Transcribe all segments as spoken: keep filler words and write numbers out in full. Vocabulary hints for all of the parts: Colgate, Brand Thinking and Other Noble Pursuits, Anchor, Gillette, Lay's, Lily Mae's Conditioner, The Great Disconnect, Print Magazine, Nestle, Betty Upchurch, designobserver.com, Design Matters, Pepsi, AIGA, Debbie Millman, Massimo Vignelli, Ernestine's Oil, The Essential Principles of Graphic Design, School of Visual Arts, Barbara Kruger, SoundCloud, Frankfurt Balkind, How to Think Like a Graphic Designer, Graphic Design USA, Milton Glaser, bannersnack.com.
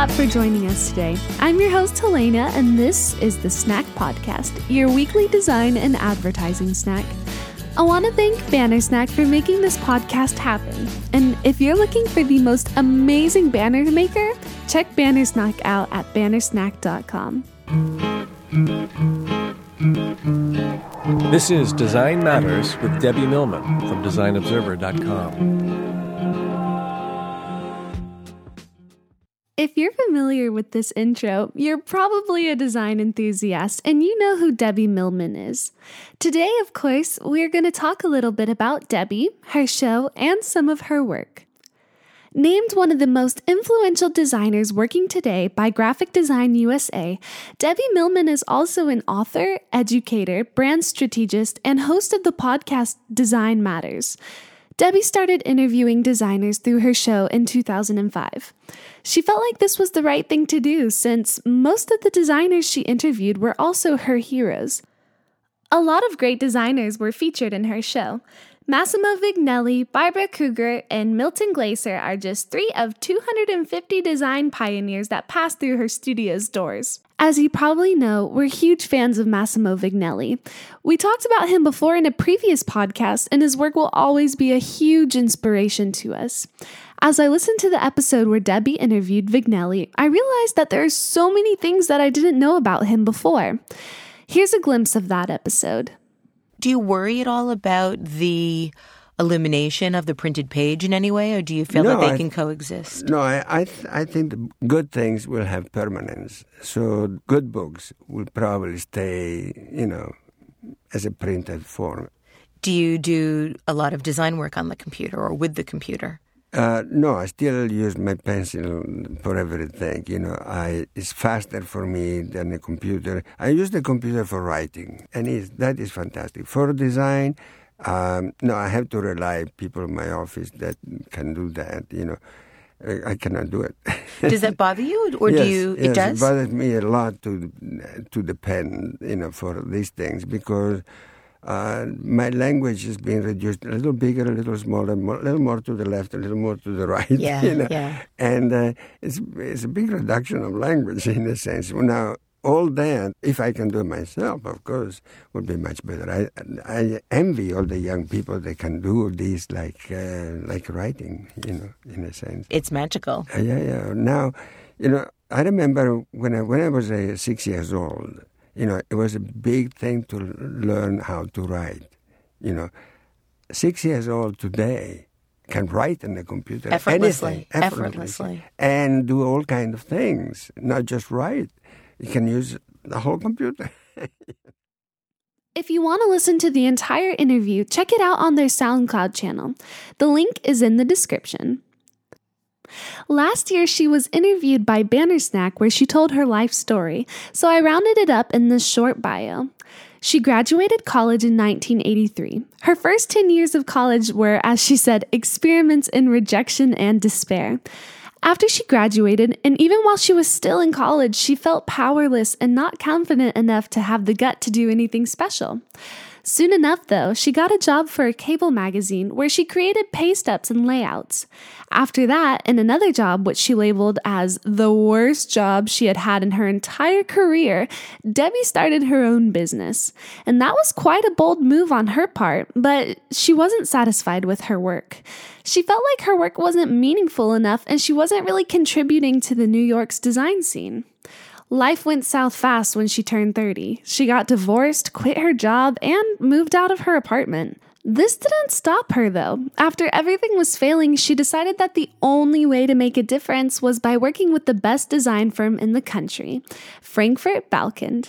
lot for joining us today. I'm your host, Helena, and this is the Snack Podcast, your weekly design and advertising snack. I want to thank Banner Snack for making this podcast happen. And if you're looking for the most amazing banner maker, check Banner Snack out at banner snack dot com. This is Design Matters with Debbie Millman from design observer dot com. If you're familiar with this intro, you're probably a design enthusiast and you know who Debbie Millman is. Today, of course, we're going to talk a little bit about Debbie, her show, and some of her work. Named one of the most influential designers working today by Graphic Design U S A, Debbie Millman is also an author, educator, brand strategist, and host of the podcast Design Matters. Debbie started interviewing designers through her show in two thousand five. She felt like this was the right thing to do since most of the designers she interviewed were also her heroes. A lot of great designers were featured in her show. Massimo Vignelli, Barbara Kruger, and Milton Glaser are just three of two hundred fifty design pioneers that passed through her studio's doors. As you probably know, we're huge fans of Massimo Vignelli. We talked about him before in a previous podcast, and his work will always be a huge inspiration to us. As I listened to the episode where Debbie interviewed Vignelli, I realized that there are so many things that I didn't know about him before. Here's a glimpse of that episode. Do you worry at all about the elimination of the printed page in any way, or do you feel no, that they I, can coexist? No, I I, th- I think good things will have permanence. So good books will probably stay, you know, as a printed form. Do you do a lot of design work on the computer or with the computer? Uh, no, I still use my pencil for everything. You know, I it's faster for me than a computer. I use the computer for writing, and it's, that is fantastic. For design, um, no, I have to rely on people in my office that can do that, you know. I cannot do it. Does that bother you, or yes, do you? Yes, it does? It bothers me a lot to, to depend, you know, for these things, because Uh, my language is being reduced a little bigger, a little smaller, more, a little more to the left, a little more to the right. Yeah, you know? yeah. And uh, it's it's a big reduction of language in a sense. Now, all that, if I can do it myself, of course, would be much better. I I envy all the young people that can do this, like uh, like writing, you know, in a sense. It's magical. Uh, yeah, yeah. Now, you know, I remember when I when I was uh, six years old. You know, it was a big thing to learn how to write. You know, six years old today can write in the computer. Effortlessly. Anything, effortlessly. effortlessly. And do all kinds of things, not just write. You can use the whole computer. If you want to listen to the entire interview, check it out on their SoundCloud channel. The link is in the description. Last year, she was interviewed by Banner Snack, where she told her life story, so I rounded it up in this short bio. She graduated college in nineteen eighty-three. Her first ten years of college were, as she said, experiments in rejection and despair. After she graduated, and even while she was still in college, she felt powerless and not confident enough to have the gut to do anything special. Soon enough, though, she got a job for a cable magazine where she created pay stubs and layouts. After that, in another job, which she labeled as the worst job she had had in her entire career, Debbie started her own business. And that was quite a bold move on her part, but she wasn't satisfied with her work. She felt like her work wasn't meaningful enough and she wasn't really contributing to the New York's design scene. Life went south fast when she turned thirty. She got divorced, quit her job, and moved out of her apartment. This didn't stop her, though. After everything was failing, she decided that the only way to make a difference was by working with the best design firm in the country, Frankfurt Balkind.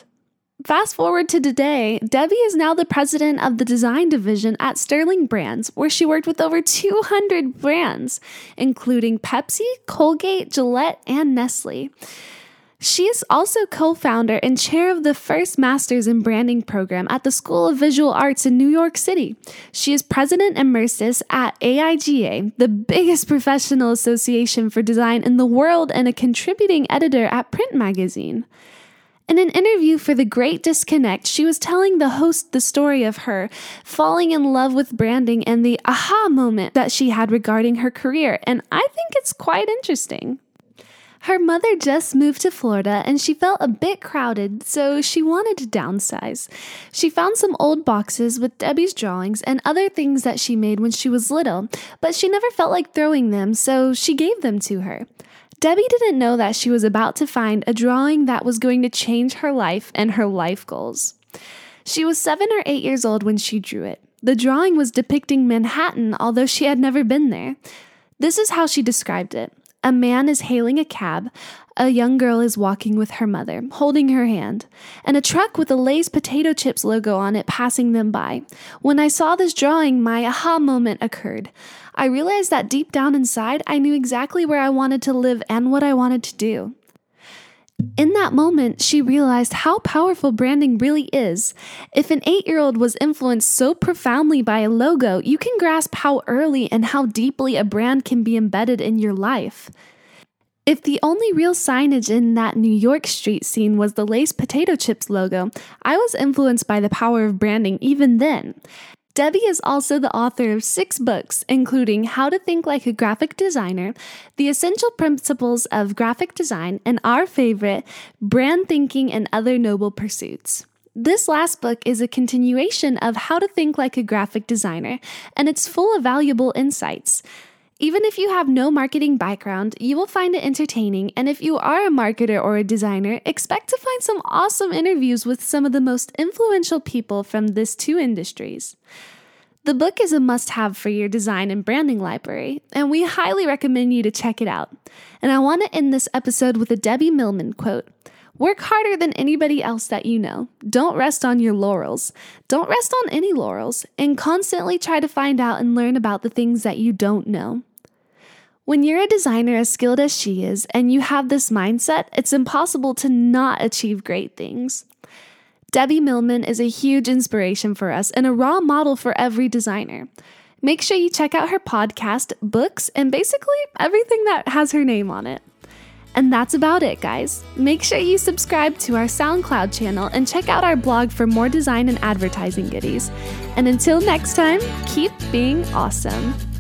Fast forward to today, Debbie is now the president of the design division at Sterling Brands, where she worked with over two hundred brands, including Pepsi, Colgate, Gillette, and Nestle. She is also co-founder and chair of the first Master's in Branding program at the School of Visual Arts in New York City. She is president emeritus at A I G A, the biggest professional association for design in the world, and a contributing editor at Print Magazine. In an interview for The Great Disconnect, she was telling the host the story of her falling in love with branding and the aha moment that she had regarding her career, and I think it's quite interesting. Her mother just moved to Florida and she felt a bit crowded, so she wanted to downsize. She found some old boxes with Debbie's drawings and other things that she made when she was little, but she never felt like throwing them, so she gave them to her. Debbie didn't know that she was about to find a drawing that was going to change her life and her life goals. She was seven or eight years old when she drew it. The drawing was depicting Manhattan, although she had never been there. This is how she described it. A man is hailing a cab, a young girl is walking with her mother, holding her hand, and a truck with a Lay's potato chips logo on it passing them by. When I saw this drawing, my aha moment occurred. I realized that deep down inside, I knew exactly where I wanted to live and what I wanted to do. In that moment, she realized how powerful branding really is. If an eight-year-old was influenced so profoundly by a logo, you can grasp how early and how deeply a brand can be embedded in your life. If the only real signage in that New York street scene was the Lay's potato chips logo, I was influenced by the power of branding even then. Debbie is also the author of six books, including How to Think Like a Graphic Designer, The Essential Principles of Graphic Design, and our favorite, Brand Thinking and Other Noble Pursuits. This last book is a continuation of How to Think Like a Graphic Designer, and it's full of valuable insights. Even if you have no marketing background, you will find it entertaining, and if you are a marketer or a designer, expect to find some awesome interviews with some of the most influential people from these two industries. The book is a must-have for your design and branding library, and we highly recommend you to check it out. And I want to end this episode with a Debbie Millman quote. Work harder than anybody else that you know. Don't rest on your laurels. Don't rest on any laurels, and constantly try to find out and learn about the things that you don't know. When you're a designer as skilled as she is, and you have this mindset, it's impossible to not achieve great things. Debbie Millman is a huge inspiration for us and a raw model for every designer. Make sure you check out her podcast, books, and basically everything that has her name on it. And that's about it, guys. Make sure you subscribe to our SoundCloud channel and check out our blog for more design and advertising goodies. And until next time, keep being awesome.